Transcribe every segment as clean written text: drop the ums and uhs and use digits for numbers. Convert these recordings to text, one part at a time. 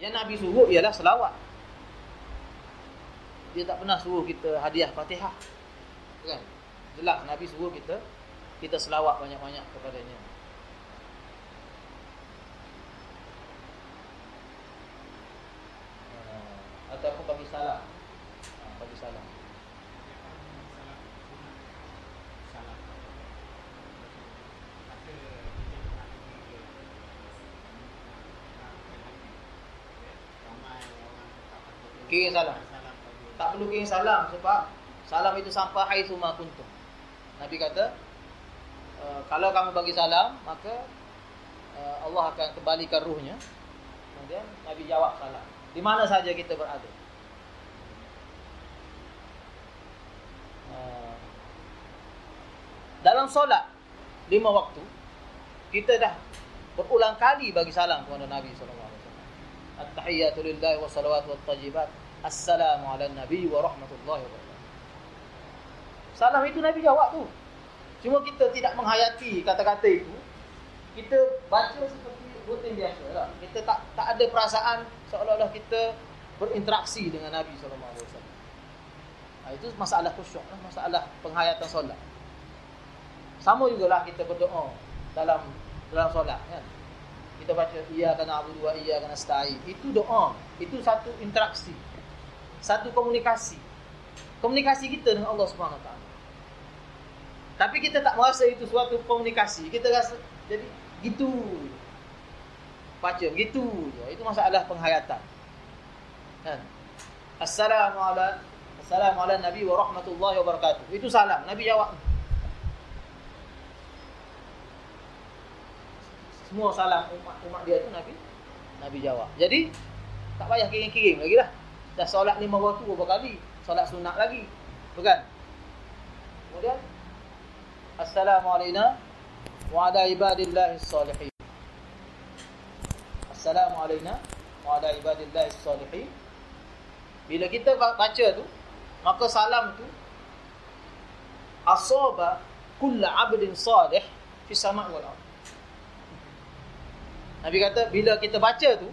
Yang Nabi suruh ialah selawat. Dia tak pernah suruh kita hadiah Fatihah, kan? Jelas Nabi suruh kita selawat banyak-banyak kepadanya. Atau aku bagi salam. Bagi salam. Kirim salam. Tak perlu kirim salam sebab salam itu sampai haitsu ma kuntum. Nabi kata, kalau kamu bagi salam, maka Allah akan kembalikan ruhnya. Kemudian Nabi jawab salam di mana saja kita berada. Dalam solat 5 waktu, kita dah berulang kali bagi salam kepada Nabi SAW. At-tahiyyatu lillahi wa salawatu wa tajibat. Assalamu ala nabi wa rahmatullahi wa barakatuh. Salam itu Nabi jawab tu. Cuma kita tidak menghayati kata-kata itu. Kita baca seperti rutin biasa lah. Kita tak ada perasaan seolah-olah kita berinteraksi dengan Nabi SAW. Nah, itu masalah khusyuk lah, masalah penghayatan solat. Sama jugalah kita berdoa dalam solat, kan? Kita baca iyyaka na'budu wa iyyaka nasta'in. Itu doa, itu satu interaksi, satu komunikasi kita dengan Allah Subhanahu Wa Taala. Tapi kita tak merasa itu suatu komunikasi. Kita rasa jadi gitu. Baca gitu je. Itu masalah penghayatan. Kan? Assalamualaikum Nabi wa rahmatullahi wa barakatuh. Itu salam. Nabi jawab. Semua salam umat dia tu Nabi jawab. Jadi tak payah kirim-kirim lagi lah. Dah solat 5 waktu berapa kali? Solat sunat lagi. Bukan? Kemudian Assalamualaikum wa ala ibadillahis salihin. Assalamualaikum wa ala ibadillahis salihin. Bila kita baca tu, maka salam tu asaba kullu 'abdin salih fi sama' wal ardh. Nabi kata bila kita baca tu,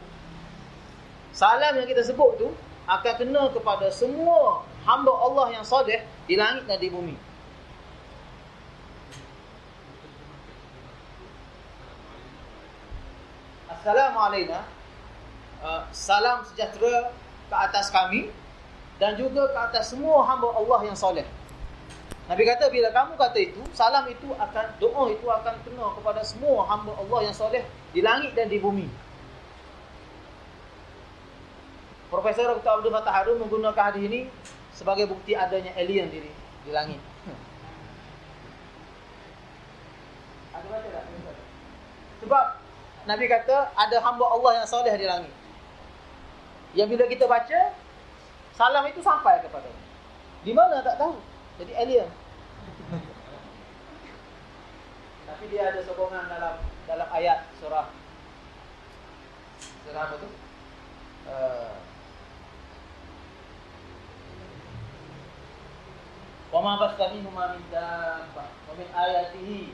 salam yang kita sebut tu akan kena kepada semua hamba Allah yang salih di langit dan di bumi. Assalamualaikum. Salam sejahtera ke atas kami dan juga ke atas semua hamba Allah yang soleh. Nabi kata bila kamu kata itu, salam itu akan, doa itu akan kena kepada semua hamba Allah yang soleh di langit dan di bumi. Profesor Abdul Fatah Harun menggunakan hadis ini sebagai bukti adanya alien di langit. Ada baca tak? Sebab Nabi kata ada hamba Allah yang soleh di langit, yang bila kita baca salam itu sampai kepadanya. Di mana tak tahu. Jadi alien. Tapi dia ada sokongan dalam ayat surah apa tu? Wa ma bastaminhuma min dabba wa min ayatihi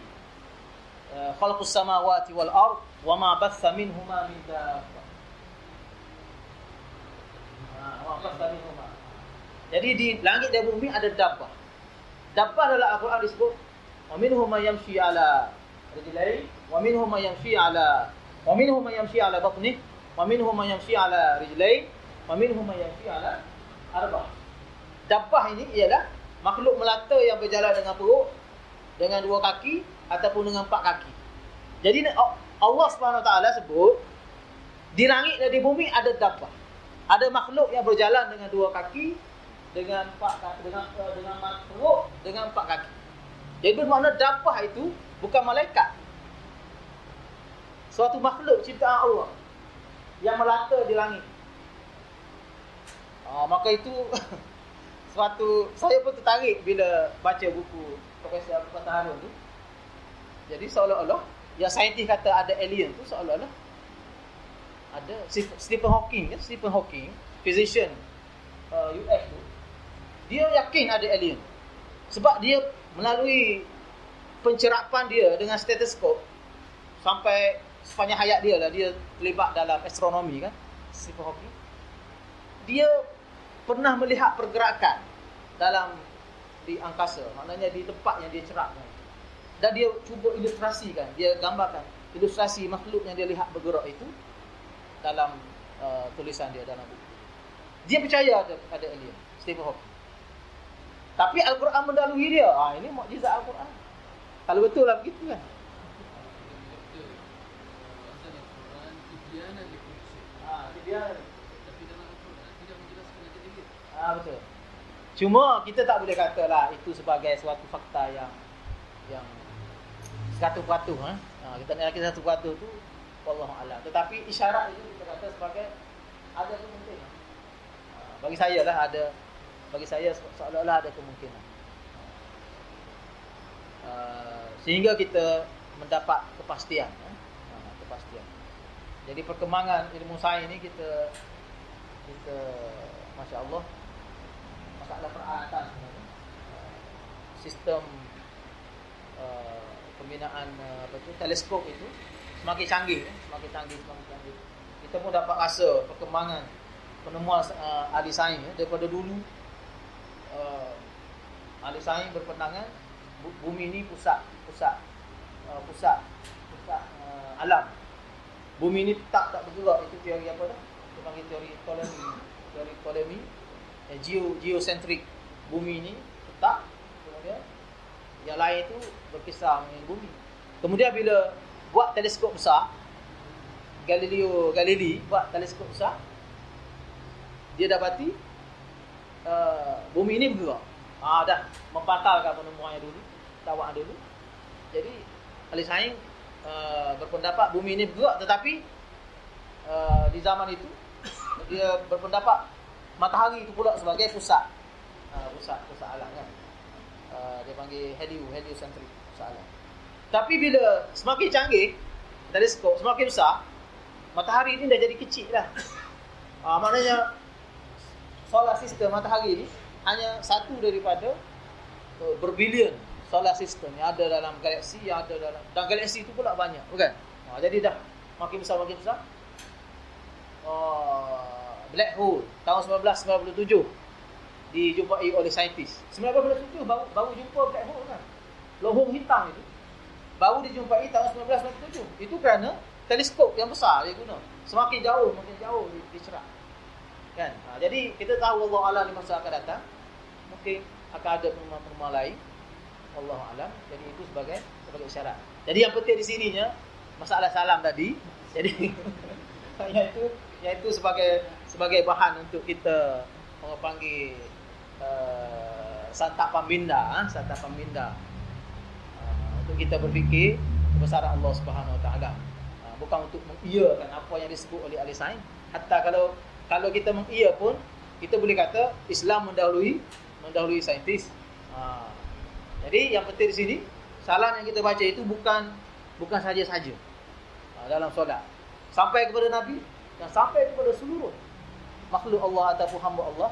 khalqus samawati wal ard wa ma batha minhuma min dabba. Wa batha minhuma. Jadi di langit dan bumi ada dabbah. Dabbah dalam Al-Quran disebut wa minhum man yamshi ala rijlaihi wa minhum man yamshi ala batnihi wa minhum man yamshi ala rijlaihi wa minhum man yamshi ala arba'. Dabbah ini ialah makhluk melata yang berjalan dengan perut, dengan 2 kaki ataupun dengan 4 kaki. Jadi Allah SWT sebut di langit dan di bumi ada dabbah. Ada makhluk yang berjalan dengan 2 kaki, dengan 4 kaki, dengan makhluk dengan 4 kaki. Jadi bermakna dabbah itu bukan malaikat. Suatu makhluk ciptaan Allah yang melata di langit. Maka itu suatu, saya pun tertarik bila baca buku Profesor Abdul Fatah Harun tu. Jadi seolah-olah yang saintis kata ada alien tu seolah-olah ada Stephen Hawking, physician US tu, dia yakin ada alien. Sebab dia melalui pencerapan dia dengan stetoskop sampai sepanjang hayat dia lah, dia terlibat dalam astronomi, kan. Stephen Hawking, dia pernah melihat pergerakan di angkasa, maknanya di tempat yang dia cerapkan. Dan dia cuba ilustrasikan, dia gambarkan ilustrasi makhluk yang dia lihat bergerak itu dalam tulisan dia, dalam buku. Dia percaya pada alien, Stephen Hawking. Tapi Al-Quran mendalui dia. Ini mukjizat Al-Quran. Kalau betul lah begitu kan. Tapi dalam Al-Quran tidak menjelaskan ada alien. Betul. Cuma kita tak boleh katalah itu sebagai suatu fakta yang 100%. Kita nak kata 100% tu wallahu a'lam. Tetapi isyarat itu kita kata sebagai ada kemungkinan. Bagi saya lah ada, bagi saya seolah-olah ada kemungkinan. Sehingga kita mendapat kepastian, kepastian. Jadi perkembangan ilmu sains ni kita masya-Allah, masalah peralatan, sistem pembinaan teleskop itu semakin canggih, semakin canggih. Kita pun dapat rasa perkembangan penemuan ahli sains daripada dulu. Ahli sains berpandangan bumi ini pusat alam. Bumi ini tak bergerak. Itu teori apa dah? Dia panggil teori Ptolemy. Geosentrik. Bumi ini tetap, kemudian yang lain itu berpisah dengan bumi. Kemudian bila buat teleskop besar, Galileo Galilei buat teleskop besar, dia dapati bumi ini bergerak. Dah membatalkan penemuan yang dulu, dakwaan dulu. Jadi ahli sains berpendapat bumi ini bergerak, tetapi di zaman itu dia berpendapat matahari itu pula sebagai pusat alam kan. Dia panggil heliocentrik, pusat alam. Tapi bila semakin canggih teleskop, semakin besar, matahari ini dah jadi kecil dah. Maknanya solar system matahari ini hanya satu daripada berbilion solar system yang ada dalam galaksi, dan galaksi itu pula banyak, bukan? Jadi dah makin besar. Black hole tahun 1997 dijumpai oleh saintis. 1997 baru jumpa black hole kan. Lubang hitam itu baru dijumpai tahun 1997. Itu kerana teleskop yang besar dia guna. Semakin jauh dicerap. Kan? Jadi kita tahu Allah Alam di masa akan datang mungkin akan ada penemuan lain. Allah Alam. Jadi itu sebagai isyarat. Jadi yang penting di sininya masalah salam tadi. Jadi iaitu sebagai bahan untuk kita orang panggil santapan minda untuk kita berfikir kebesaran Allah Subhanahu Wa Taala, bukan untuk mengiyakan apa yang disebut oleh ahli sains. Hatta kalau kita mengiya pun kita boleh kata Islam mendahului saintis. Jadi yang penting di sini salam yang kita baca itu bukan saja-saja dalam solat, sampai kepada Nabi dan sampai kepada seluruh makhluk Allah ataupun hamba Allah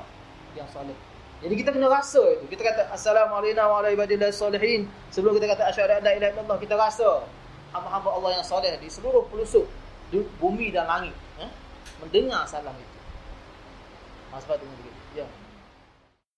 yang soleh. Jadi kita kena rasa itu. Kita kata Assalamualaikum warahmatullahi wabarakatuh. Sebelum kita kata asyhadu an la ilaha illallah, kita rasa hamba-hamba Allah yang soleh di seluruh pelusuk bumi dan langit mendengar salam itu. Sebab itu